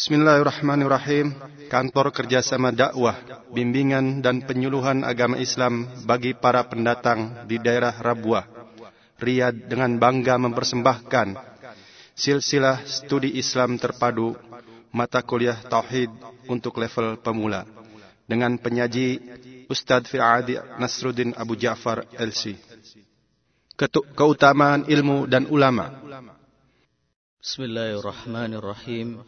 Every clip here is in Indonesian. Bismillahirrahmanirrahim. Kantor Kerjasama Dakwah, Bimbingan dan Penyuluhan Agama Islam bagi para pendatang di daerah Rabwah, Riyadh dengan bangga mempersembahkan silsilah studi Islam terpadu mata kuliah Tauhid untuk level pemula dengan penyaji Ustadz Fiadi Nasruddin Abu Ja'far LC. Keutamaan ilmu dan ulama. Bismillahirrahmanirrahim.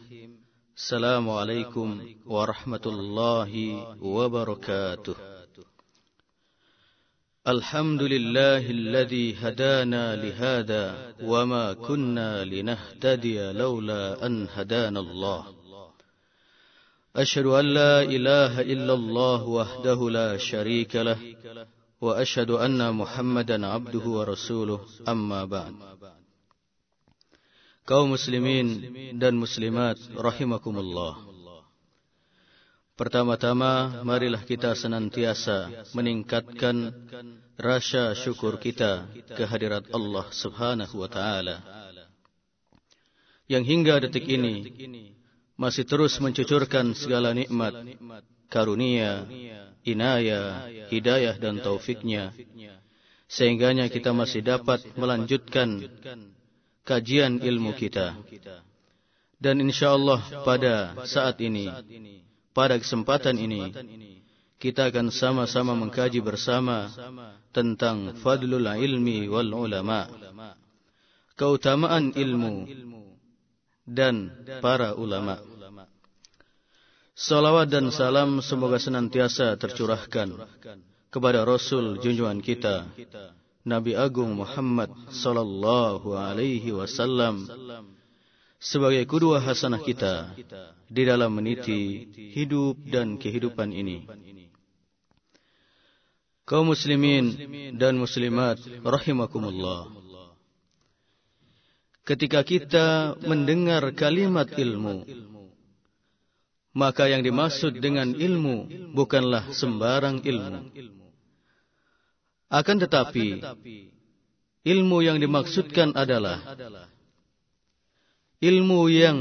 Assalamualaikum warahmatullahi wabarakatuh. Alhamdulillahilladzi hadana lihada wa ma kunna linahtadiya laula an hadanallah. Asyhadu an la ilaha illallah wahdahu la syarika lah wa asyhadu anna Muhammadan abduhu wa rasuluh. Amma ba'd. Kaum muslimin dan muslimat rahimakumullah. Pertama-tama marilah kita senantiasa meningkatkan rasa syukur kita kehadirat Allah Subhanahu wa taala, yang hingga detik ini masih terus mencucurkan segala nikmat, karunia, inayah, hidayah dan taufiknya, sehingganya kita masih dapat melanjutkan kajian ilmu kita. Dan insyaallah pada saat ini, pada kesempatan ini, kita akan sama-sama mengkaji bersama tentang fadlul ilmi wal ulama, keutamaan ilmu dan para ulama. Salawat dan salam semoga senantiasa tercurahkan kepada Rasul junjungan kita, Nabi Agung Muhammad sallallahu alaihi wasallam, sebagai qudwah hasanah kita di dalam meniti hidup dan kehidupan ini. Kaum muslimin dan muslimat rahimakumullah, ketika kita mendengar kalimat ilmu, maka yang dimaksud dengan ilmu bukanlah sembarang ilmu. Akan tetapi, ilmu yang dimaksudkan adalah ilmu yang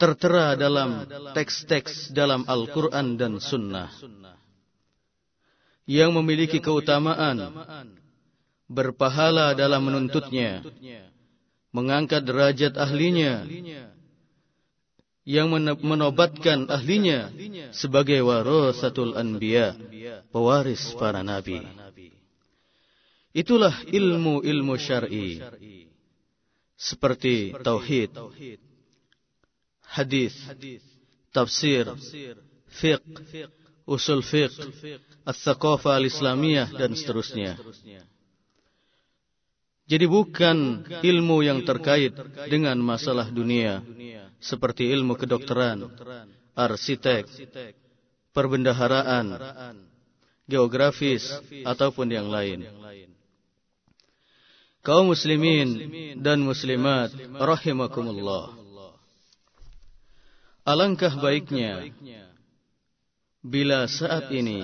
tertera dalam teks-teks dalam Al-Quran dan Sunnah, yang memiliki keutamaan, berpahala dalam menuntutnya, mengangkat derajat ahlinya, yang menobatkan ahlinya sebagai warasatul anbiya, pewaris para nabi. Itulah ilmu-ilmu syar'i seperti tauhid, hadis, tafsir, fiqh, usul fiqh, al-thaqafah al-islamiyah dan seterusnya. Jadi bukan ilmu yang terkait dengan masalah dunia seperti ilmu kedokteran, arsitek, perbendaharaan, geografis ataupun yang lain. Kaum muslimin dan muslimat rahimakumullah, alangkah baiknya bila saat ini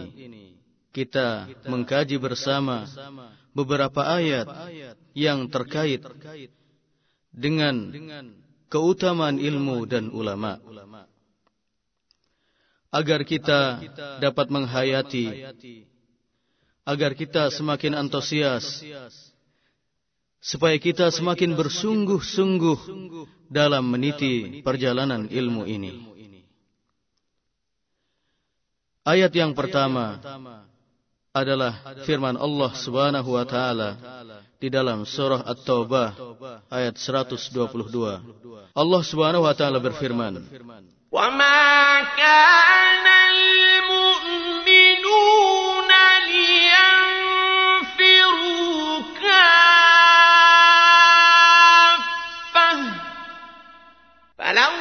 kita mengkaji bersama beberapa ayat yang terkait dengan keutamaan ilmu dan ulama, agar kita dapat menghayati, agar kita semakin antusias, supaya kita semakin bersungguh-sungguh dalam meniti perjalanan ilmu ini. Ayat yang pertama adalah firman Allah Subhanahu wa taala di dalam surah At-Taubah ayat 122. Allah Subhanahu wa taala berfirman, "Wa ma kana al-mu'minuna liyanfiru kaffah falau."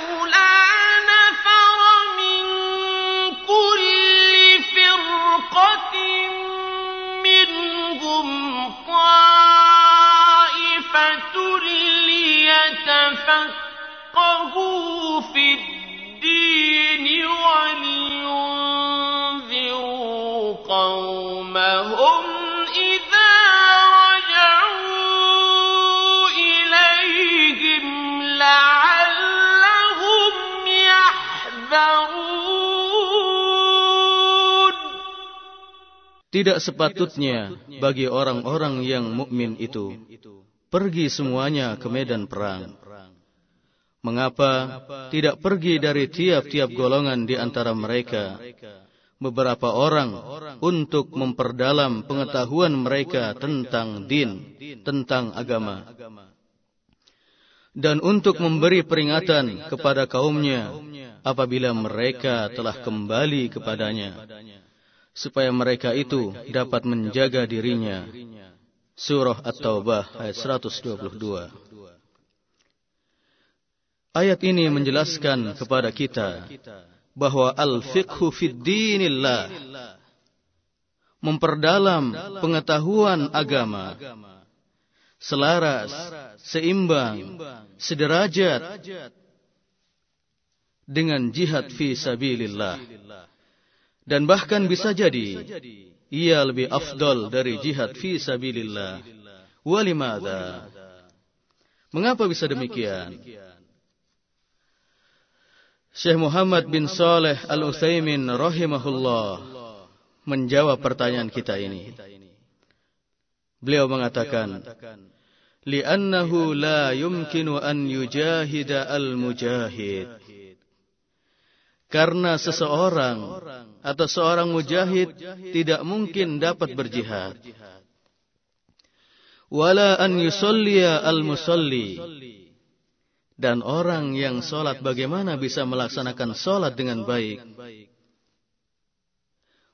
Tidak sepatutnya bagi orang-orang yang mukmin itu pergi semuanya ke medan perang. Mengapa tidak pergi dari tiap-tiap golongan di antara mereka beberapa orang untuk memperdalam pengetahuan mereka tentang din, tentang agama, dan untuk memberi peringatan kepada kaumnya apabila mereka telah kembali kepadanya, supaya mereka itu dapat menjaga dirinya. Surah At-Taubah ayat 122. Ayat ini menjelaskan kepada kita bahwa al-fiqhu fid dinillah, memperdalam pengetahuan agama, selaras, seimbang, sederajat dengan jihad fi sabilillah. Dan bahkan bisa jadi ia lebih afdal dari jihad fi sabilillah. Walimadha? Mengapa bisa demikian? Syekh Muhammad bin Saleh Al Utsaimin rahimahullah menjawab pertanyaan kita ini. Beliau mengatakan, "Li'annahu la yumkinu an yujahida al-mujahid." Karena seseorang atau seorang mujahid tidak mungkin dapat berjihad. Wala an yusalliya al-musalli. Dan orang yang salat bagaimana bisa melaksanakan salat dengan baik?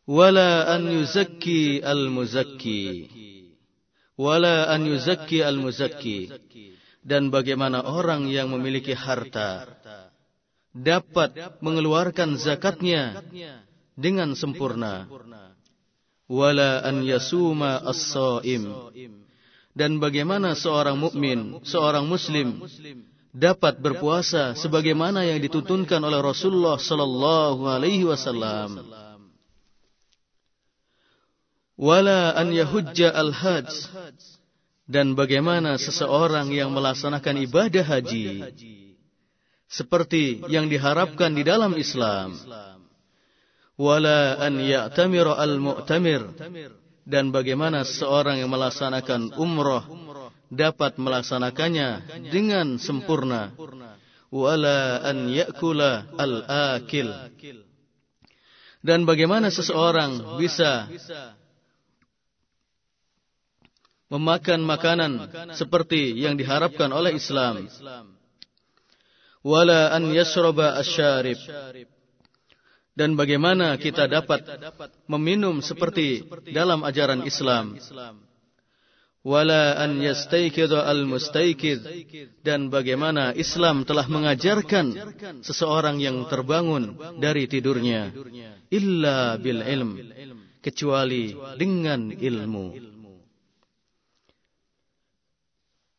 Wala an yuzakki al-muzakki. Wala an yuzakki al-muzakki. Dan bagaimana orang yang memiliki harta dapat mengeluarkan zakatnya dengan sempurna? Wala an yasuma as-saim. Dan bagaimana seorang mukmin, seorang muslim dapat berpuasa sebagaimana yang dituntunkan oleh Rasulullah sallallahu alaihi wasallam? Wala an yahujja al-hajj. Dan bagaimana seseorang yang melaksanakan ibadah haji seperti yang diharapkan di dalam Islam? Wala an ya'tamir al-mu'tamir. Dan bagaimana seorang yang melaksanakan umrah dapat melaksanakannya dengan sempurna? Wala an ya'kula al-akil. Dan bagaimana seseorang bisa memakan makanan seperti yang diharapkan oleh Islam? Wala an yashraba asyarib. Dan bagaimana kita dapat meminum seperti dalam ajaran Islam? Wala an yastaykidha al-mustaykidh. Dan bagaimana Islam telah mengajarkan seseorang yang terbangun dari tidurnya? Illa bil ilm. Kecuali dengan ilmu.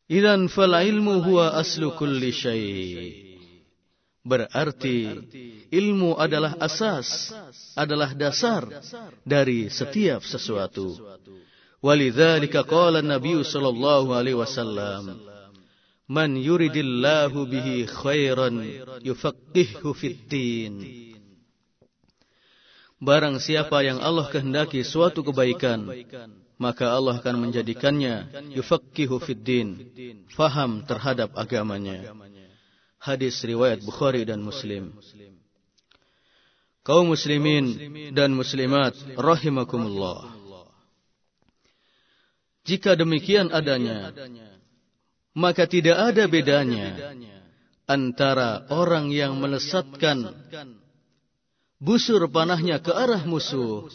Idzan fal ilmu huwa aslu kulli syai'. Berarti ilmu adalah asas, adalah dasar dari setiap sesuatu. Walidzalika qala an-nabiy sallallahu alaihi wasallam, "Man yuridillahu bihi khairan yufaqqihhu fid-din." Barang siapa yang Allah kehendaki suatu kebaikan, maka Allah akan menjadikannya yufaqqihhu fid-din, faham terhadap agamanya. Hadis riwayat Bukhari dan Muslim. Kaum muslimin dan muslimat rahimakumullah, jika demikian adanya, maka tidak ada bedanya antara orang yang melesatkan busur panahnya ke arah musuh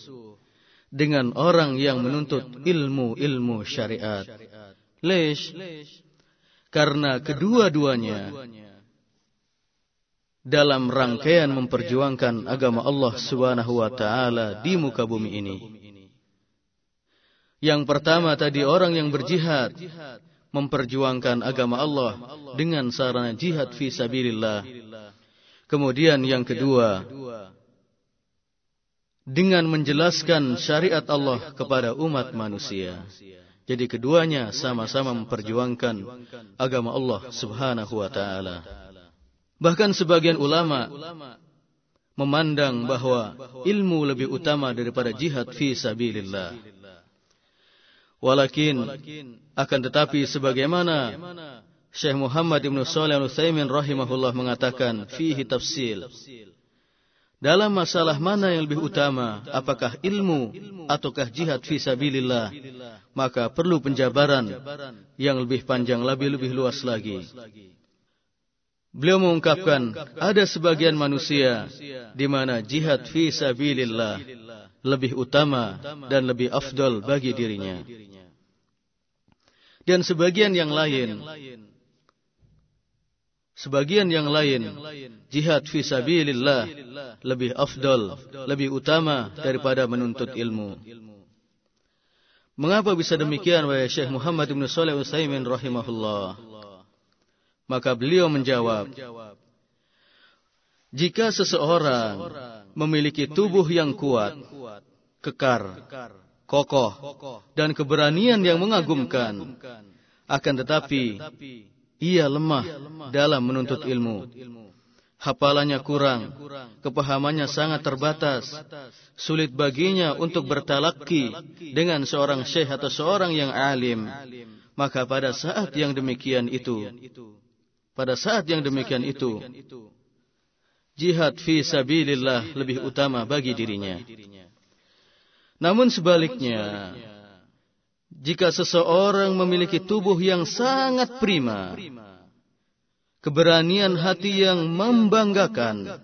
dengan orang yang menuntut ilmu-ilmu syariat. Karena kedua-duanya dalam rangkaian memperjuangkan agama Allah Subhanahu wa taala di muka bumi ini. Yang pertama tadi, orang yang berjihad memperjuangkan agama Allah dengan sarana jihad fi sabilillah. Kemudian yang kedua, dengan menjelaskan syariat Allah kepada umat manusia. Jadi keduanya sama-sama memperjuangkan agama Allah Subhanahu wa taala. Bahkan sebagian ulama memandang bahwa ilmu lebih utama daripada jihad fi sabilillah. Walakin akan tetapi sebagaimana Syekh Muhammad bin Saleh Al Utsaimin rahimahullah mengatakan fihi tafsil, dalam masalah mana yang lebih utama, apakah ilmu ataukah jihad fi sabilillah, maka perlu penjabaran yang lebih panjang, lebih luas lagi. Beliau mengungkapkan, ada sebagian manusia di mana jihad fi sabilillah lebih utama dan lebih afdal bagi dirinya. Dan sebagian yang lain, jihad fi sabilillah lebih afdal, lebih utama daripada menuntut ilmu. Mengapa bisa demikian, wahai Syekh Muhammad bin Saleh Al Utsaimin rahimahullah? Maka beliau menjawab, jika seseorang memiliki tubuh yang kuat, kekar, kokoh, dan keberanian yang mengagumkan, akan tetapi ia lemah dalam menuntut ilmu. Hafalannya kurang, kepahamannya sangat terbatas. Sulit baginya untuk bertalaki dengan seorang syekh atau seorang yang alim. Maka pada saat yang demikian itu, jihad fi sabilillah lebih utama bagi dirinya. Namun sebaliknya, jika seseorang memiliki tubuh yang sangat prima, keberanian hati yang membanggakan,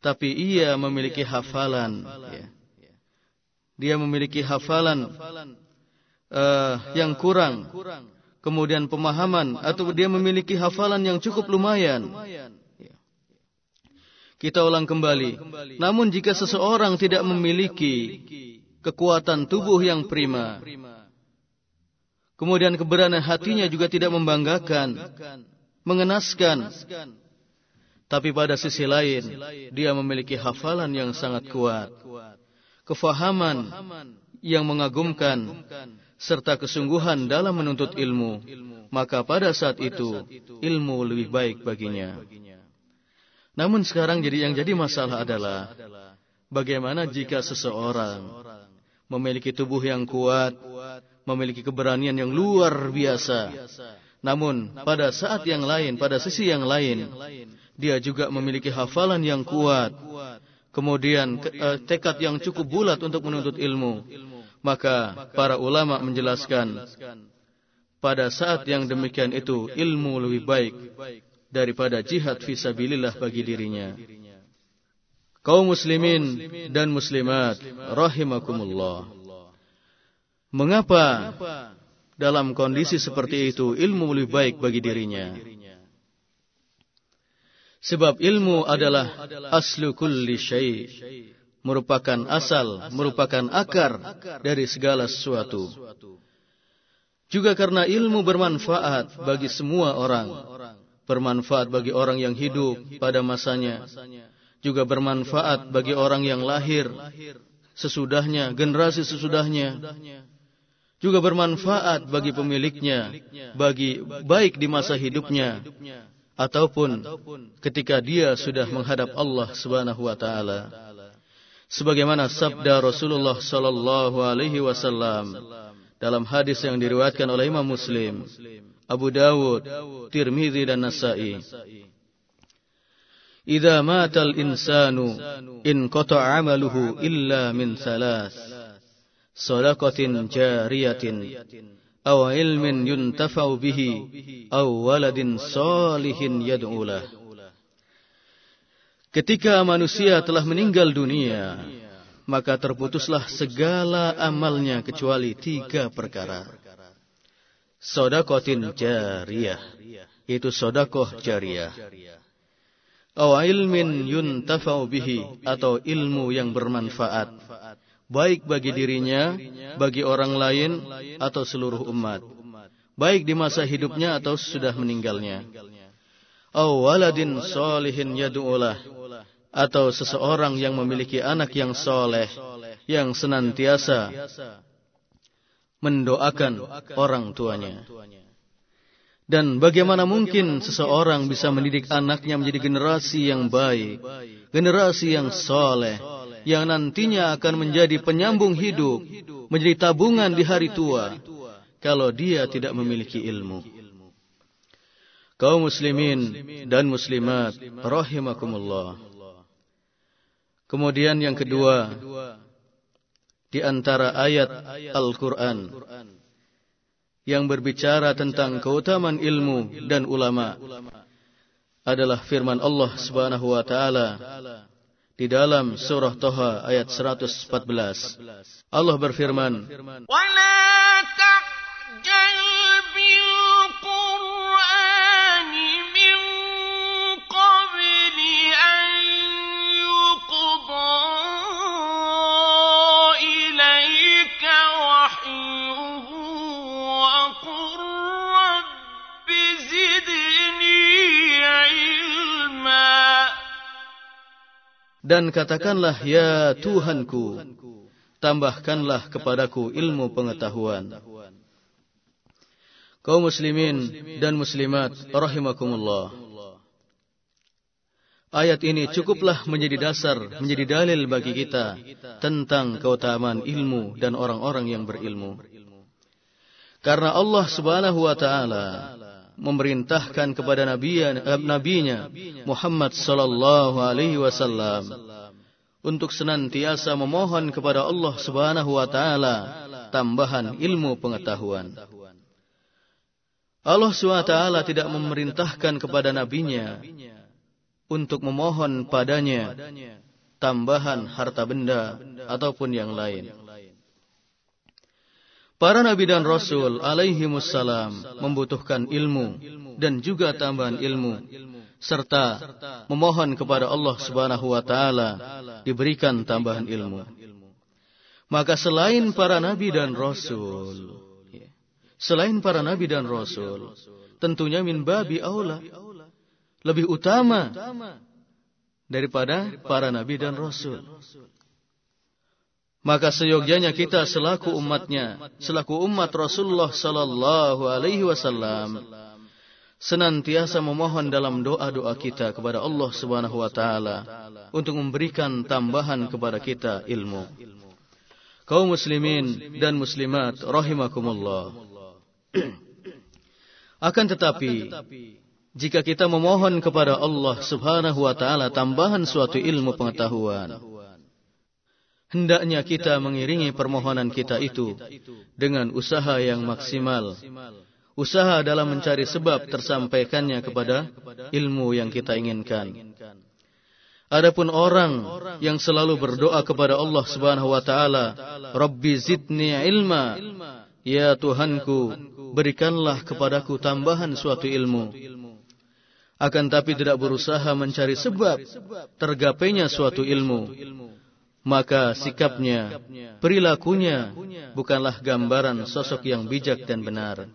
tapi ia memiliki hafalan, yang kurang, kemudian pemahaman, atau dia memiliki hafalan yang cukup lumayan. Kita ulang kembali. Namun jika seseorang tidak memiliki kekuatan tubuh yang prima, kemudian keberanian hatinya juga tidak membanggakan, mengenaskan, tapi pada sisi lain, dia memiliki hafalan yang sangat kuat, kefahaman yang mengagumkan, serta kesungguhan dalam menuntut ilmu, maka pada saat itu, ilmu lebih baik baginya. Namun sekarang yang jadi masalah adalah, bagaimana jika seseorang memiliki tubuh yang kuat, memiliki keberanian yang luar biasa, namun pada sisi yang lain, dia juga memiliki hafalan yang kuat, kemudian tekad yang cukup bulat untuk menuntut ilmu. Maka para ulama menjelaskan, pada saat yang demikian itu, ilmu lebih baik daripada jihad fi sabilillah bagi dirinya. Kaum muslimin dan muslimat rahimakumullah, mengapa dalam kondisi seperti itu ilmu lebih baik bagi dirinya? Sebab ilmu adalah aslu kulli syai', merupakan asal, merupakan akar dari segala sesuatu. Juga karena ilmu bermanfaat bagi semua orang, bermanfaat bagi orang yang hidup pada masanya, juga bermanfaat bagi orang yang lahir sesudahnya, generasi sesudahnya, juga bermanfaat bagi pemiliknya, bagi baik di masa hidupnya ataupun ketika dia sudah menghadap Allah Subhanahu wa taala. Sebagaimana sabda Rasulullah sallallahu alaihi wasallam dalam hadis yang diriwayatkan oleh Imam Muslim, Abu Dawud, Tirmizi dan Nasa'i. Idza matal insanu in qata'a 'amaluhu illa min salas, sadaqatin jariyatin aw ilmin yuntafa'u bihi aw waladin salihin yad'u lahu. Ketika manusia telah meninggal dunia, maka terputuslah segala amalnya kecuali 3 perkara. Sadaqatin jariyah, yaitu sedekah jariyah. Aw ilmin yuntafa'u bihi, atau ilmu yang bermanfaat, baik bagi dirinya, bagi orang lain, atau seluruh umat, baik di masa hidupnya atau sudah meninggalnya. Aw waladin sholihin yad'ulah, atau seseorang yang memiliki anak yang soleh, yang senantiasa mendoakan orang tuanya. Dan bagaimana mungkin seseorang bisa mendidik anaknya menjadi generasi yang baik generasi yang soleh, yang nantinya akan menjadi penyambung hidup, menjadi tabungan di hari tua, kalau dia tidak memiliki ilmu. Kaum muslimin dan muslimat, rahimakumullah. Kemudian yang kedua, di antara ayat Al-Quran yang berbicara tentang keutamaan ilmu dan ulama adalah firman Allah Subhanahu wa taala di dalam surah Thaha ayat 114. Allah berfirman, "Wala ta'jal bil Qur'an min qabli an yuqda ilaika wahyuhu wa qur rabbi zidni ilma." Dan katakanlah, "Ya Tuhanku, tambahkanlah kepadaku ilmu pengetahuan." Kaum muslimin dan muslimat, rahimakumullah. Ayat ini cukuplah menjadi dasar, menjadi dalil bagi kita tentang keutamaan ilmu dan orang-orang yang berilmu. Karena Allah Subhanahu wa taala memerintahkan kepada nabinya Muhammad sallallahu alaihi wasallam untuk senantiasa memohon kepada Allah Subhanahu wa taala tambahan ilmu pengetahuan. Allah Subhanahu wa taala tidak memerintahkan kepada nabinya untuk memohon padanya tambahan harta benda ataupun yang lain. Para nabi dan rasul alaihi wassalam membutuhkan ilmu dan juga tambahan ilmu, serta memohon kepada Allah Subhanahu wa taala diberikan tambahan ilmu. Maka selain para nabi dan rasul, tentunya min babi aula, lebih utama daripada para nabi dan rasul. Maka seyogyanya kita selaku umatnya, selaku umat Rasulullah sallallahu alaihi wasallam, senantiasa memohon dalam doa-doa kita kepada Allah Subhanahu wa taala untuk memberikan tambahan kepada kita ilmu. Kaum muslimin dan muslimat rahimakumullah. Akan tetapi, jika kita memohon kepada Allah Subhanahu wa taala tambahan suatu ilmu pengetahuan, hendaknya kita mengiringi permohonan kita itu dengan usaha yang maksimal. Usaha dalam mencari sebab tersampaikannya kepada ilmu yang kita inginkan. Adapun orang yang selalu berdoa kepada Allah Subhanahu wa taala, "Rabbi zidni ilma." Ya Tuhanku, berikanlah kepadaku tambahan suatu ilmu. Akan tapi tidak berusaha mencari sebab tergapainya suatu ilmu. Maka sikapnya, perilakunya bukanlah gambaran sosok yang bijak dan benar.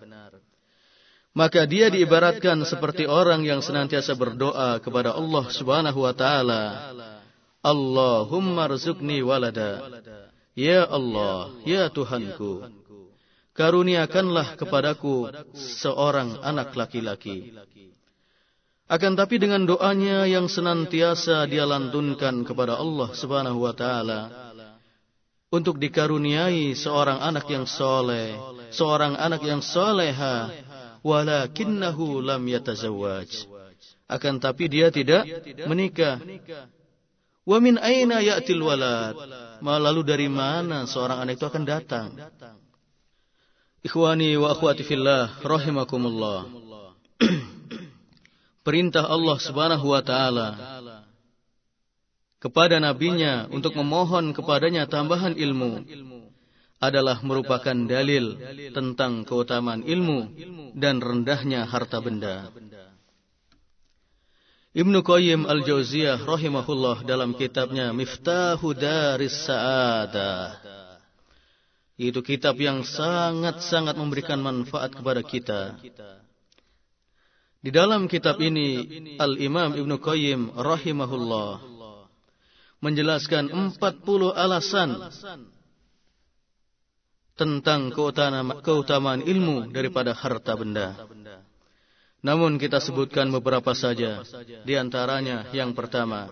Maka dia diibaratkan seperti orang yang senantiasa berdoa kepada Allah Subhanahu wa taala, "Allahumma rzuqni walada." Ya Allah, ya Tuhanku, karuniakanlah kepadaku seorang anak laki-laki. Akan tapi dengan doanya yang senantiasa dia lantunkan kepada Allah Subhanahu wa taala untuk dikaruniai seorang anak yang soleh, seorang anak yang soleha, walakinnahu lam yatazawwaj. Akan tapi dia tidak menikah. Wa min aina ya'til walad? Lalu dari mana seorang anak itu akan datang? Ikhwani wa akhwati fillah, rahimakumullah. Perintah Allah Subhanahu wa taala kepada nabinya untuk memohon kepadanya tambahan ilmu adalah merupakan dalil tentang keutamaan ilmu dan rendahnya harta benda. Ibnu Qayyim al-Jauziyah rahimahullah dalam kitabnya Miftahud Darissa'adah, itu kitab yang sangat-sangat memberikan manfaat kepada kita. Di dalam kitab ini, Al-Imam Ibnu Qayyim rahimahullah menjelaskan 40 alasan tentang keutamaan ilmu daripada harta benda. Namun kita sebutkan beberapa saja. Di antaranya yang pertama,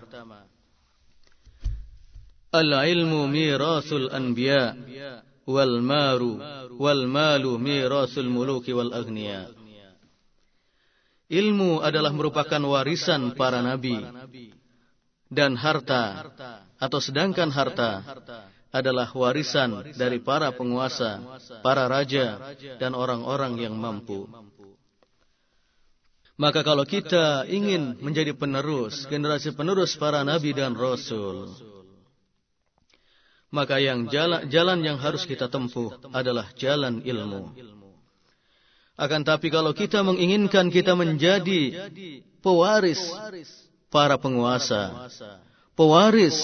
Al-ilmu mirasul anbiya, wal maru wal malu mirasul muluki wal aghniya. Ilmu adalah merupakan warisan para nabi, dan harta atau sedangkan harta adalah warisan dari para penguasa, para raja, dan orang-orang yang mampu. Maka kalau kita ingin menjadi penerus, generasi penerus para nabi dan rasul, maka yang jalan yang harus kita tempuh adalah jalan ilmu. Akan tapi kalau kita menginginkan kita menjadi pewaris para penguasa, pewaris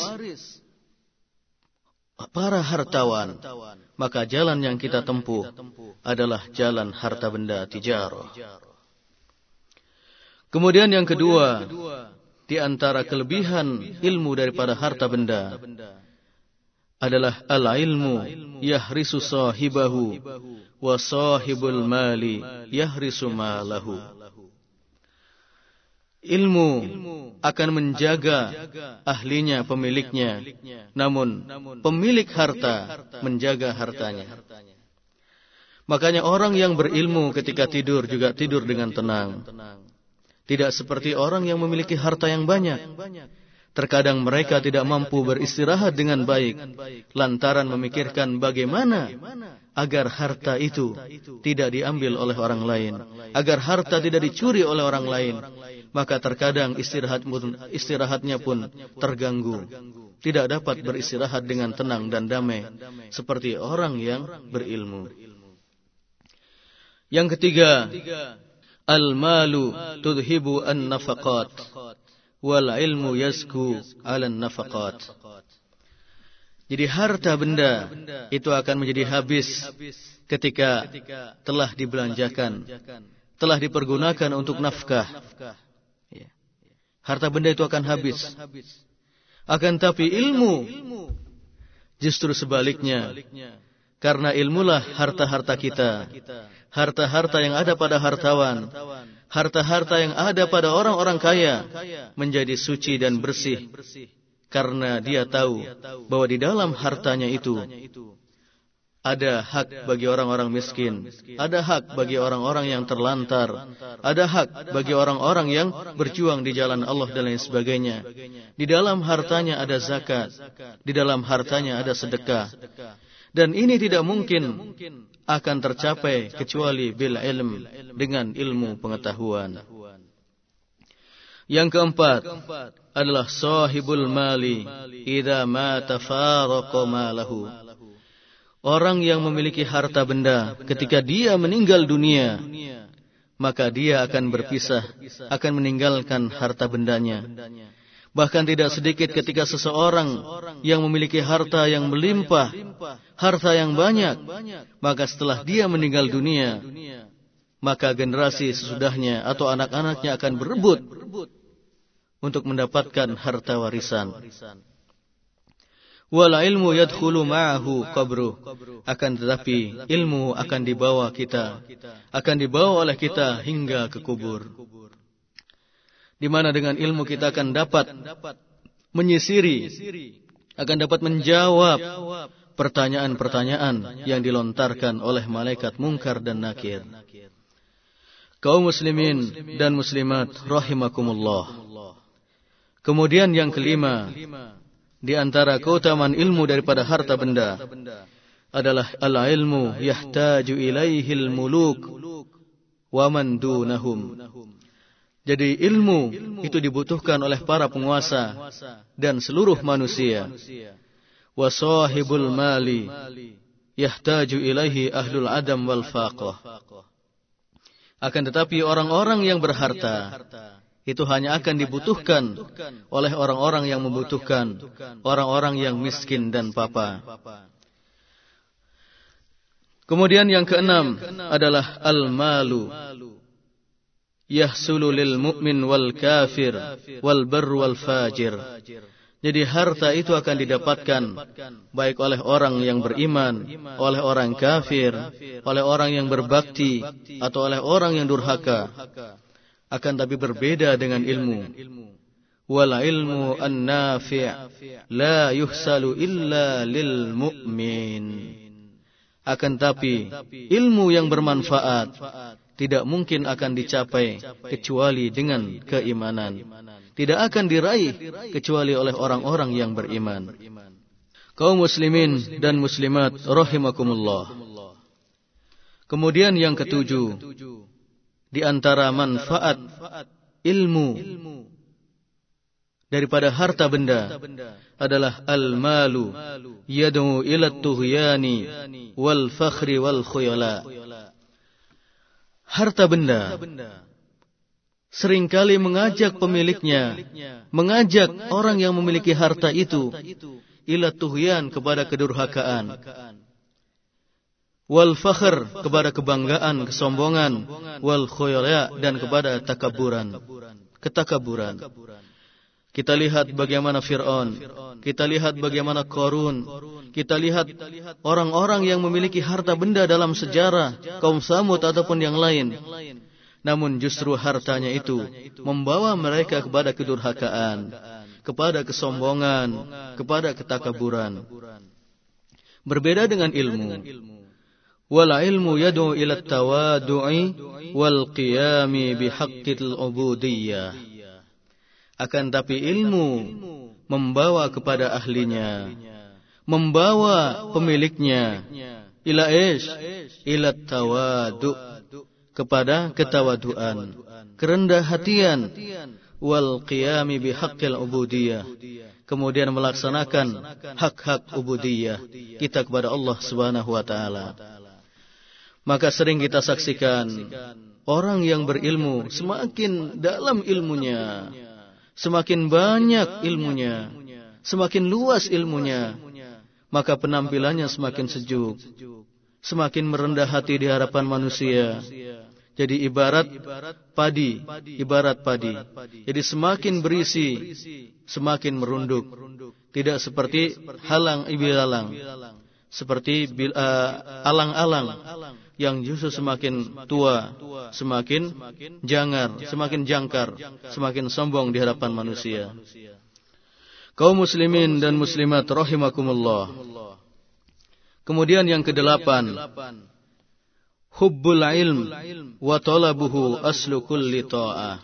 para hartawan, maka jalan yang kita tempuh adalah jalan harta benda, tijarah. Kemudian yang kedua, di antara kelebihan ilmu daripada harta benda adalah al-ilmu yahrisu sahibahu wa sahibul mali yahrisu malahu. Ilmu akan menjaga ahlinya, pemiliknya, namun pemilik harta menjaga hartanya. Makanya orang yang berilmu ketika tidur juga tidur dengan tenang. Tidak seperti orang yang memiliki harta yang banyak. Terkadang mereka tidak mampu beristirahat dengan baik, lantaran memikirkan bagaimana agar harta itu tidak diambil oleh orang lain, agar harta tidak dicuri oleh orang lain. Maka terkadang istirahatnya pun terganggu. Tidak dapat beristirahat dengan tenang dan damai, seperti orang yang berilmu. Yang ketiga, al-malu tudhibu an-nafaqat, wal ilmu yazku ala an-nafaqat. Jadi harta benda itu akan menjadi habis ketika telah dibelanjakan, telah dipergunakan untuk nafkah. Harta benda itu akan habis. Akan tapi ilmu justru sebaliknya. Karena ilmulah harta-harta kita, harta-harta yang ada pada hartawan, harta-harta yang ada pada orang-orang kaya menjadi suci dan bersih, karena dia tahu bahwa di dalam hartanya itu ada hak bagi orang-orang miskin, ada hak bagi orang-orang yang terlantar, ada hak bagi orang-orang yang berjuang di jalan Allah dan lain sebagainya. Di dalam hartanya ada zakat, di dalam hartanya ada sedekah. Dan ini tidak mungkin akan tercapai kecuali bil ilm, dengan ilmu pengetahuan. Yang keempat adalah sahibul mali idza ma tafaraqa malahu. Orang yang memiliki harta benda ketika dia meninggal dunia, maka dia akan berpisah, akan meninggalkan harta bendanya. Bahkan tidak sedikit ketika seseorang yang memiliki harta yang melimpah, harta yang banyak, maka setelah dia meninggal dunia, maka generasi sesudahnya atau anak-anaknya akan berebut untuk mendapatkan harta warisan. Wal ilmu yadkhulu ma'ahu qabruh. Akan tetapi ilmu akan dibawa kita, akan dibawa oleh kita hingga ke kubur, di mana dengan ilmu kita akan dapat menyisiri, akan dapat menjawab pertanyaan-pertanyaan yang dilontarkan oleh malaikat mungkar dan nakir. Kaum muslimin dan muslimat rahimakumullah. Kemudian yang kelima, di antara keutamaan ilmu daripada harta benda adalah al-ilmu yahtaju ilaihil muluk wa man dunahum. Jadi ilmu itu dibutuhkan oleh para penguasa dan seluruh manusia. Wa sahibul mali yahtaju ilaihi ahlul adam wal faqah. Akan tetapi orang-orang yang berharta itu hanya akan dibutuhkan oleh orang-orang yang membutuhkan, orang-orang yang miskin dan papa. Kemudian yang keenam adalah al-malu yahsulu lil mu'min wal kafir wal barr wal fajir. Jadi harta itu akan didapatkan baik oleh orang yang beriman, oleh orang kafir, oleh orang yang berbakti, atau oleh orang yang durhaka. Akan tapi berbeda dengan ilmu. wal ilmu an-nafi' la yuhsalu illa lil mu'min. Akan tapi ilmu yang bermanfaat tidak mungkin akan dicapai kecuali dengan keimanan. Tidak akan diraih kecuali oleh orang-orang yang beriman. Kaum muslimin dan muslimat rahimakumullah. Kemudian yang ketujuh, di antara manfaat ilmu daripada harta benda adalah al-malu yad'u ila at-tughyani wal fakhri wal khuyala. Harta benda seringkali mengajak pemiliknya, mengajak orang yang memiliki harta itu ila tuhyan, kepada kedurhakaan, wal fakhr, kepada kebanggaan, kesombongan, wal khuyala, dan kepada ketakaburan. Kita lihat bagaimana Fir'aun, kita lihat bagaimana Qarun, kita lihat orang-orang yang memiliki harta benda dalam sejarah, kaum Samud ataupun yang lain. Namun justru hartanya itu membawa mereka kepada kedurhakaan, kepada kesombongan, kepada ketakaburan. Berbeda dengan ilmu. Wal ilmu yad'u ila at-tawadu'i wal qiyami bihaqqil ubudiyyah. Akan tapi ilmu membawa kepada ahlinya, membawa pemiliknya ila tawadu, kepada ketawaduan, kerendah hatian, wal qiyami bi haqqil ubudiyah, kemudian melaksanakan hak-hak ubudiyah kita kepada Allah Subhanahu wa taala. Maka sering kita saksikan orang yang berilmu semakin dalam ilmunya, semakin banyak ilmunya, semakin luas ilmunya, maka penampilannya semakin sejuk, semakin merendah hati di hadapan manusia. Jadi ibarat padi. Jadi semakin berisi, semakin merunduk. Tidak seperti halang ibilalang, seperti alang-alang yang justru semakin tua, semakin jangar, semakin jangkar, semakin sombong di hadapan manusia. Kaum muslimin dan muslimat rahimakumullah. Kemudian yang kedelapan, hubbul ilm wa talabuhu aslu kulli ta'ah.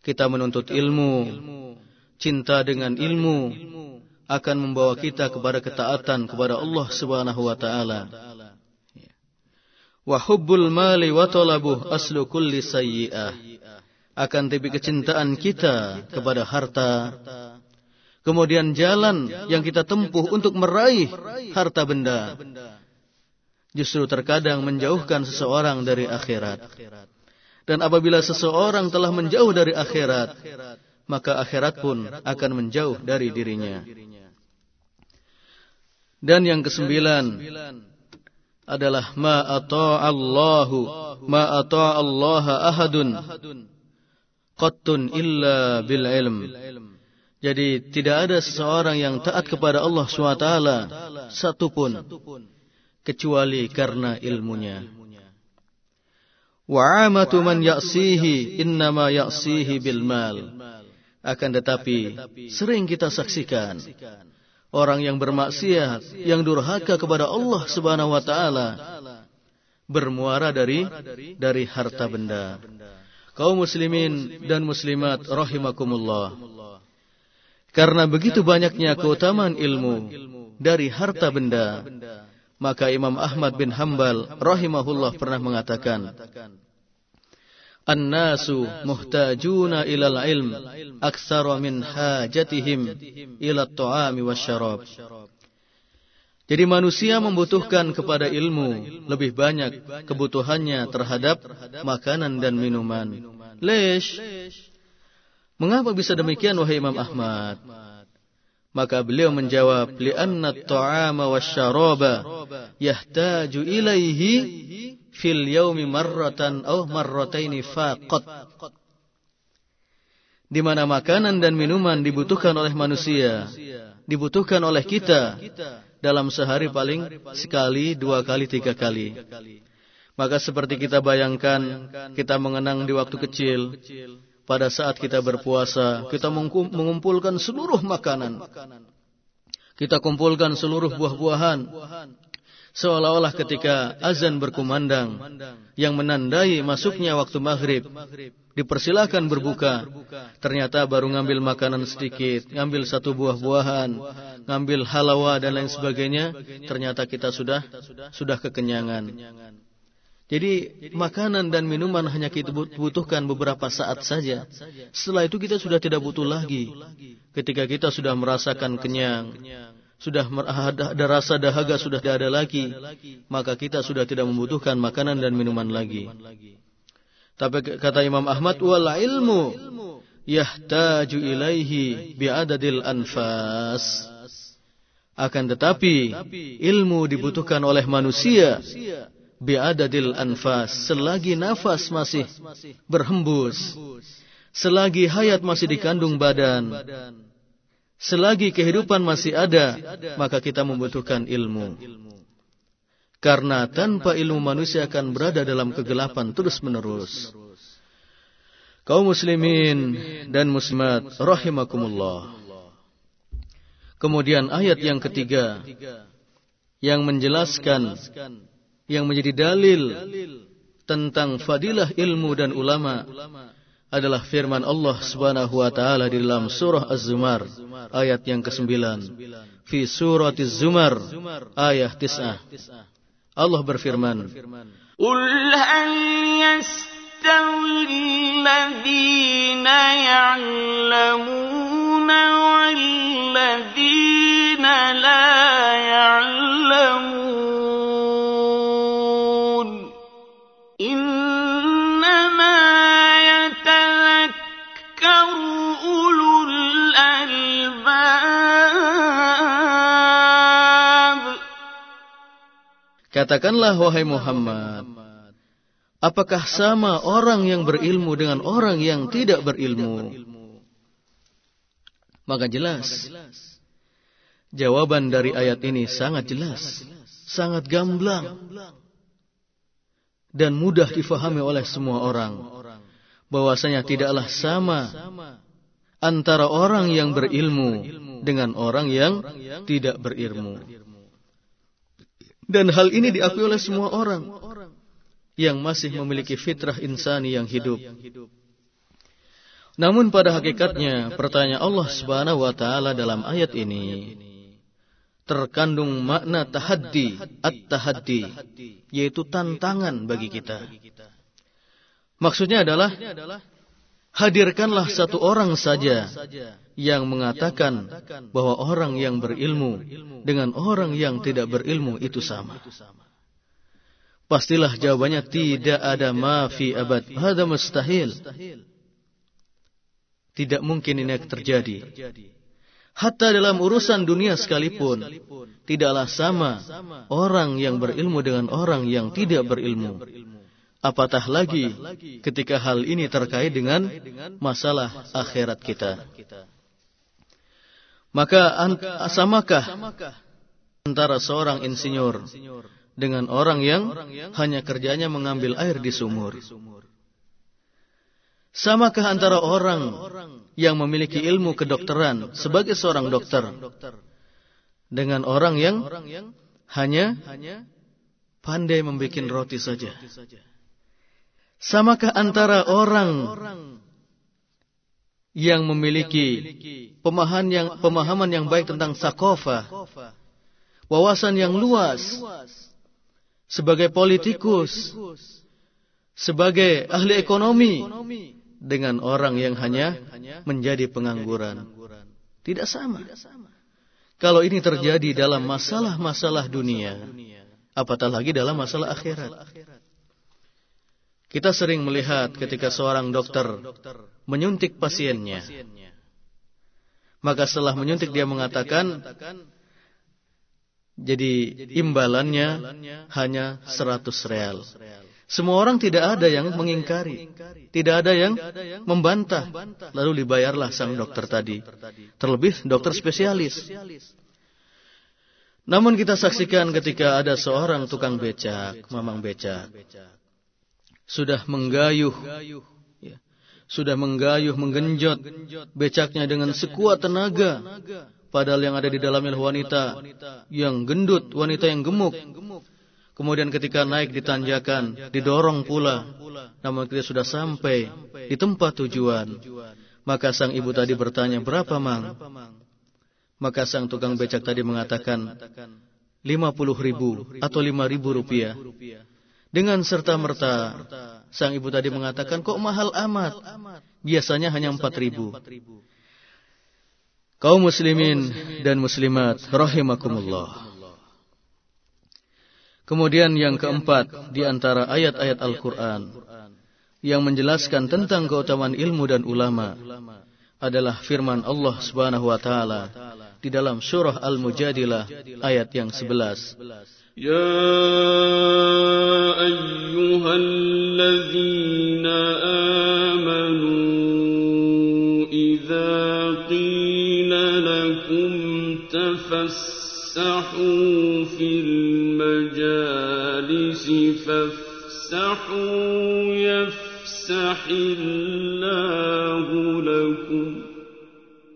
Kita menuntut ilmu, cinta dengan ilmu akan membawa kita kepada ketaatan kepada Allah Subhanahu wa taala. Wa hubbul mali wa talabuhu aslu kulli sayyi'ah. Akan tapi kecintaan kita kepada harta, kemudian jalan yang kita tempuh untuk meraih harta benda justru terkadang menjauhkan seseorang dari akhirat. Dan apabila seseorang telah menjauh dari akhirat, maka akhirat pun akan menjauh dari dirinya. Dan yang kesembilan adalah ma ata'allaha ahadun qattun illa bil ilm. Jadi tidak ada seseorang yang taat kepada Allah SWT satupun kecuali karena ilmunya. Wa 'amatu man ya'sihi innama ya'sihi bil mal. Akan tetapi sering kita saksikan orang yang bermaksiat, yang durhaka kepada Allah Subhanahu wa taala bermuara dari harta benda. Kaum muslimin dan muslimat rahimakumullah. Karena begitu banyaknya keutamaan ilmu dari harta benda, maka Imam Ahmad bin Hambal rahimahullah pernah mengatakan, an-nasu muhtajuna ilal ilm aktsara min hajatihim ila at-ta'ami wasyarab. Jadi manusia membutuhkan kepada ilmu lebih banyak kebutuhannya terhadap makanan dan minuman. Lish, mengapa bisa demikian wahai Imam Ahmad? Maka beliau menjawab, li'anna at-ta'ama wasyaraba yahtaju ilaihi fil yaumi marratan aw marrataini faqat. Di mana makanan dan minuman dibutuhkan oleh manusia, dibutuhkan oleh kita dalam sehari paling sekali, dua kali, tiga kali. Maka seperti kita bayangkan, kita mengenang di waktu kecil, Pada saat kita berpuasa, kita mengumpulkan seluruh makanan. Kita kumpulkan seluruh buah-buahan. Seolah-olah ketika azan berkumandang yang menandai masuknya waktu maghrib, dipersilakan berbuka. Ternyata baru ngambil makanan sedikit, ngambil satu buah-buahan, ngambil halawa dan lain sebagainya. Ternyata kita sudah kekenyangan. Jadi makanan dan minuman hanya kita butuhkan beberapa saat saja. Setelah itu kita sudah tidak butuh lagi. Ketika kita sudah merasakan kenyang, sudah ada rasa dahaga sudah tidak ada lagi, maka kita sudah tidak membutuhkan makanan dan minuman lagi. Tapi kata Imam Ahmad, wal ilmu yahtaju ilaihi bi'adadil anfas. Akan tetapi ilmu dibutuhkan oleh manusia bi'adadil anfas, selagi nafas masih berhembus, selagi hayat masih dikandung badan, selagi kehidupan masih ada, maka kita membutuhkan ilmu. Karena tanpa ilmu manusia akan berada dalam kegelapan terus-menerus. Kaum muslimin dan muslimat rahimakumullah. Kemudian ayat yang ketiga yang menjelaskan, yang menjadi dalil tentang fadilah ilmu dan ulama adalah firman Allah Subhanahu wa taala di dalam surah Az-Zumar ayat yang ke-9. Fi suratiz Zumar ayat 9. Allah berfirman, "Qul hal yastawil ladzina ya'lamuna wal ladzina la ya'lamun?" Katakanlah, wahai Muhammad, apakah sama orang yang berilmu dengan orang yang tidak berilmu? Maka jelas, jawaban dari ayat ini sangat jelas, sangat gamblang, dan mudah difahami oleh semua orang. Bahwasanya tidaklah sama antara orang yang berilmu dengan orang yang tidak berilmu. Dan hal ini diakui oleh semua orang yang masih memiliki fitrah insani yang hidup. Namun pada hakikatnya, pertanyaan Allah Subhanahu wa taala dalam ayat ini terkandung makna tahaddi, at-tahaddi, yaitu tantangan bagi kita. Maksudnya adalah hadirkanlah satu orang saja yang mengatakan bahwa orang yang berilmu dengan orang yang tidak berilmu itu sama. Pastilah jawabannya tidak ada ma fi abad. Hada mustahil. Tidak mungkin ini terjadi. Hatta dalam urusan dunia sekalipun, tidaklah sama orang yang berilmu dengan orang yang tidak berilmu. Apatah lagi ketika hal ini terkait dengan masalah akhirat kita. Maka samakah antara seorang insinyur dengan orang yang hanya kerjanya mengambil air di sumur? Samakah antara orang yang memiliki ilmu kedokteran sebagai seorang dokter dengan orang yang hanya pandai membuat roti saja? Samakah antara orang yang memiliki pemahaman yang baik tentang sakofa, wawasan yang luas, sebagai politikus, sebagai ahli ekonomi, dengan orang yang hanya menjadi pengangguran? Tidak sama. Kalau ini terjadi dalam masalah-masalah dunia, apatah lagi dalam masalah akhirat. Kita sering melihat ketika seorang dokter menyuntik pasiennya. Maka setelah menyuntik dia mengatakan, jadi imbalannya hanya 100 real. Semua orang tidak ada yang mengingkari. Tidak ada yang membantah. Lalu dibayarlah sang dokter tadi. Terlebih dokter spesialis. Namun kita saksikan ketika ada seorang tukang becak, mamang becak, sudah menggayuh sudah menggayuh, menggenjot becaknya dengan sekuat tenaga. Padahal yang ada di dalamnya wanita yang gendut, wanita yang gemuk. Kemudian ketika naik ditanjakan, didorong pula. Namun kita sudah sampai di tempat tujuan. Maka sang ibu tadi bertanya, berapa mang? Maka sang tukang becak tadi mengatakan, 50.000 atau 5.000 rupiah. Dengan serta-merta, sang ibu tadi mengatakan, kok mahal amat? Biasanya hanya 4.000. Kaum muslimin dan muslimat, rahimakumullah. Kemudian yang keempat, di antara ayat-ayat Al-Quran yang menjelaskan tentang keutamaan ilmu dan ulama adalah firman Allah Subhanahu wa taala di dalam surah Al-Mujadilah ayat yang 11. يا أيها الذين آمنوا إذا قيل لكم تفسحوا في المجالس فافسحوا يفسح الله لكم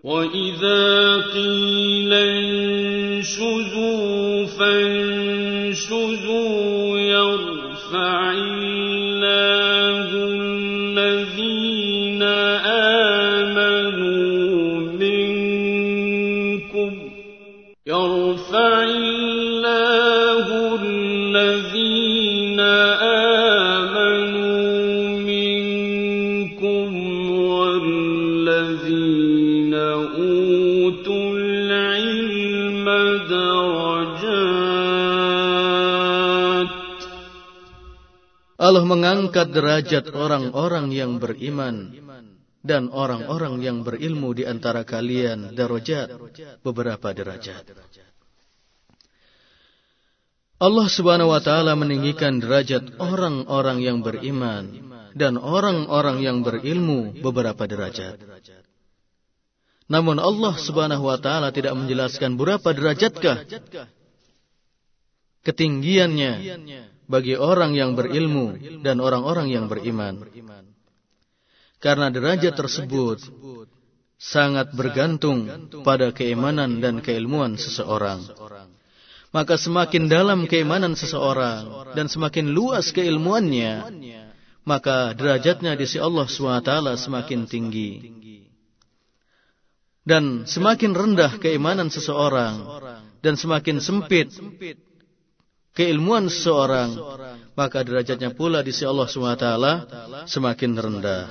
وإذا قيل انشزوا فانشزوا يرفع الله الذين آمنوا منكم يرفع الله الذين آمنوا منكم والذين أوتوا العلم درجات. Allah mengangkat derajat orang-orang yang beriman dan orang-orang yang berilmu di antara kalian darajat, beberapa derajat. Allah Subhanahu wa taala meninggikan derajat orang-orang yang beriman dan orang-orang yang berilmu beberapa derajat. Namun Allah Subhanahu wa taala tidak menjelaskan berapa derajatkah ketinggiannya bagi orang yang berilmu dan orang-orang yang beriman. Karena derajat tersebut sangat bergantung pada keimanan dan keilmuan seseorang. Maka semakin dalam keimanan seseorang dan semakin luas keilmuannya, maka derajatnya di sisi Allah SWT semakin tinggi. Dan semakin rendah keimanan seseorang dan semakin sempit keilmuan seseorang, maka derajatnya pula di sisi Allah SWT semakin rendah.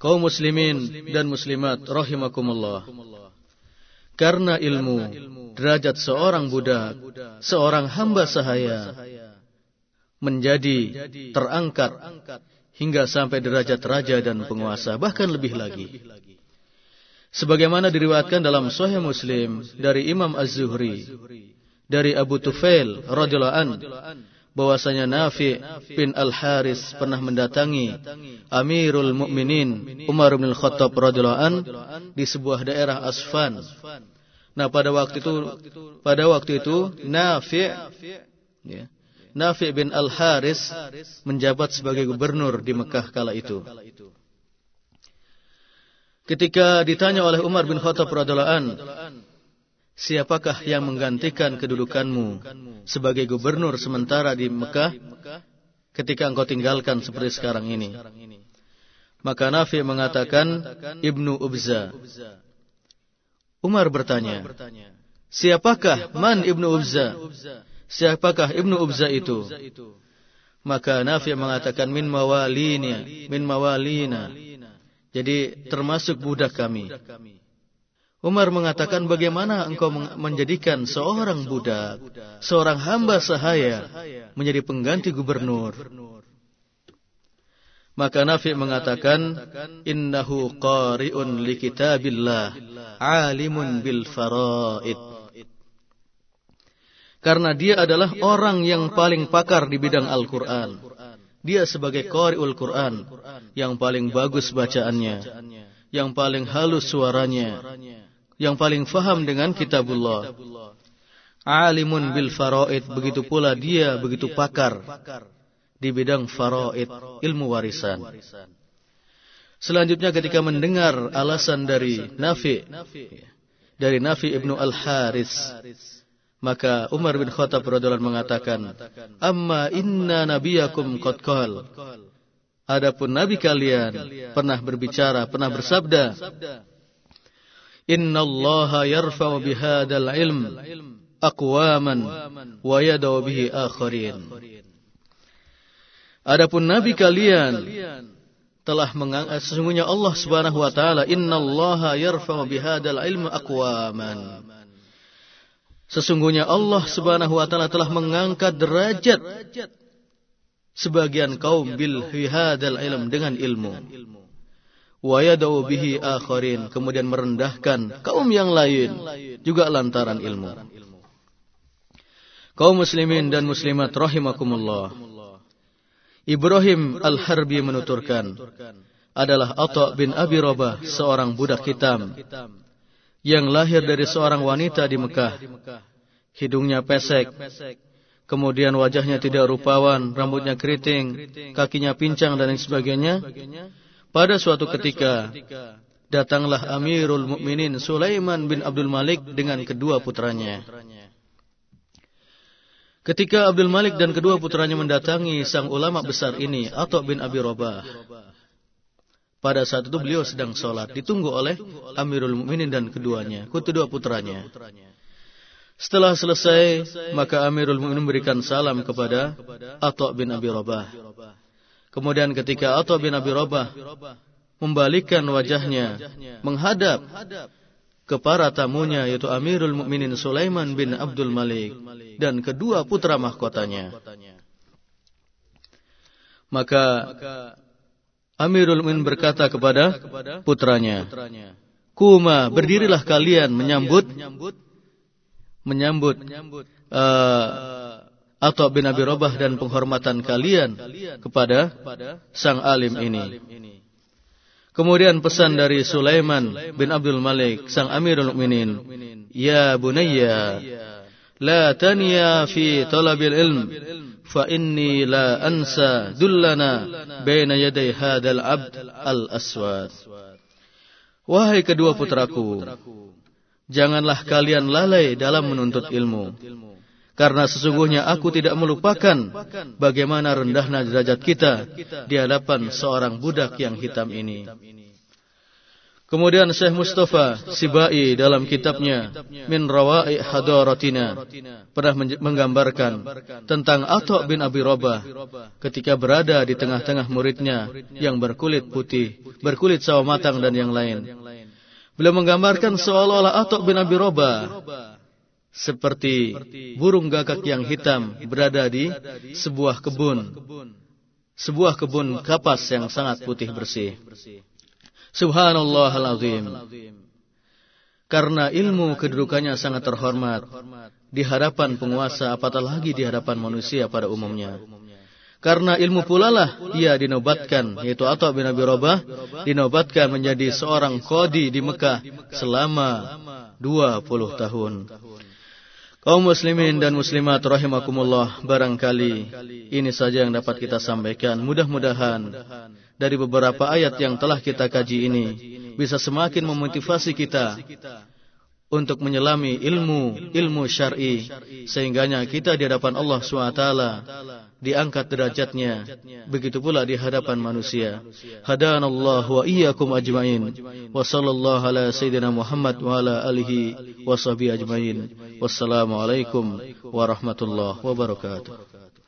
Kaum muslimin dan muslimat rahimakumullah. Karena ilmu, derajat seorang budak, seorang hamba sahaya menjadi terangkat hingga sampai derajat raja dan penguasa, bahkan lebih lagi. Sebagaimana diriwayatkan dalam Sahih Muslim dari Imam Az-Zuhri dari Abu Tufail radhiyallahu an, bahwasanya Nafi bin al-Harith pernah mendatangi Amirul Mukminin Umar bin Khattab radhiyallahu an di sebuah daerah Asfan. Nah, pada waktu itu Nafi bin al-Harith menjabat sebagai gubernur di Mekah kala itu. Ketika ditanya oleh Umar bin Khattab radhiyallahu an, siapakah yang menggantikan kedudukanmu sebagai gubernur sementara di Mekah ketika engkau tinggalkan seperti sekarang ini? Maka Nafi mengatakan, Ibnu Ubza. Umar bertanya, siapakah man Ibnu Ubza? Siapakah Ibnu Ubza itu? Maka Nafi mengatakan, min mawalina. Jadi termasuk budak kami. Umar mengatakan, bagaimana engkau menjadikan seorang budak, seorang hamba sahaya, menjadi pengganti gubernur? Maka Nafi' mengatakan, innahu qari'un li kitabillah, alimun bil faraid. Karena dia adalah orang yang paling pakar di bidang Al-Quran. Dia sebagai qari'ul Quran, yang paling bagus bacaannya, yang paling halus suaranya, yang paling faham dengan kitabullah. Alimun bil faraid, begitu pula dia begitu pakar di bidang faraid, ilmu warisan. Selanjutnya ketika mendengar alasan dari Nafi ibnu al-Harith, maka Umar bin Khattab radhiyallahu anhu mengatakan, "Amma inna nabiyakum qad qala." Adapun nabi kalian pernah berbicara, pernah bersabda, "Innallaha yarfa'u bihadzal ilm aqwaman wa yada'u bihi akharin." Adapun nabi kalian telah mengangkat, sesungguhnya Allah Subhanahu wa taala, innallaha yarfa'u bihadzal ilmi aqwaman, sesungguhnya Allah Subhanahu wa taala telah mengangkat derajat sebagian kaum bil bihadzal ilm, dengan ilmu, wa yadau bihi akharin, kemudian merendahkan kaum yang lain juga lantaran ilmu. Kaum muslimin dan muslimat rahimakumullah, Ibrahim Al-Harbi menuturkan, adalah Atha bin Abi Rabah, seorang budak hitam yang lahir dari seorang wanita di Mekah. Hidungnya pesek, kemudian wajahnya tidak rupawan, rambutnya keriting, kakinya pincang dan lain sebagainya. Pada suatu ketika, datanglah Amirul Mukminin Sulaiman bin Abdul Malik dengan kedua putranya. Ketika Abdul Malik dan kedua putranya mendatangi sang ulama besar ini, Atha bin Abi Rabah, pada saat itu beliau sedang sholat, ditunggu oleh Amirul Mukminin dan kedua putranya. Setelah selesai, maka Amirul Mukminin memberikan salam kepada Atha bin Abi Rabah. Kemudian ketika Atha bin Abi Rabah membalikkan wajahnya, menghadap ke para tamunya, yaitu Amirul Mukminin Sulaiman bin Abdul Malik dan kedua putra mahkotanya, maka Amirul Mukminin berkata kepada putranya, "Kuma, berdirilah kalian menyambut Atha bin Abi Rabah dan penghormatan kalian kepada sang alim ini." Kemudian pesan dari Sulaiman bin Abdul Malik, sang Amirul Mukminin, "Ya bunayya, la taniya fi talabil ilm, fa inni la ansa dullana baina yaday hadal abd al-aswad." Wahai kedua putraku, janganlah kalian lalai dalam menuntut ilmu, karena sesungguhnya aku tidak melupakan bagaimana rendahnya derajat kita di hadapan seorang budak yang hitam ini. Kemudian Syekh Mustafa Sibai dalam kitabnya Min Rawai Hadorotina pernah menggambarkan tentang Atha bin Abi Rabah ketika berada di tengah-tengah muridnya yang berkulit putih, berkulit sawo matang dan yang lain. Beliau menggambarkan seolah-olah Atha bin Abi Rabah seperti burung gagak yang hitam berada di sebuah kebun kapas yang sangat putih bersih. Subhanallahal azim. Karena ilmu kedudukannya sangat terhormat di hadapan penguasa, apatah lagi di hadapan manusia pada umumnya. Karena ilmu pulalah ia dinobatkan, yaitu Atha bin Abi Rabah dinobatkan menjadi seorang qadi di Mekah selama 20 tahun. Kaum muslimin dan muslimat rahimakumullah, barangkali ini saja yang dapat kita sampaikan. Mudah-mudahan dari beberapa ayat yang telah kita kaji ini bisa semakin memotivasi kita untuk menyelami ilmu syar'i, sehingganya kita di hadapan Allah SWT diangkat derajatnya, begitu pula di hadapan manusia. Hadanallahu wa iyyakum ajmain, wa sallallahu ala sayyidina Muhammad wa ala alihi wa sahbihi ajmain. Wassalamualaikum warahmatullahi wabarakatuh.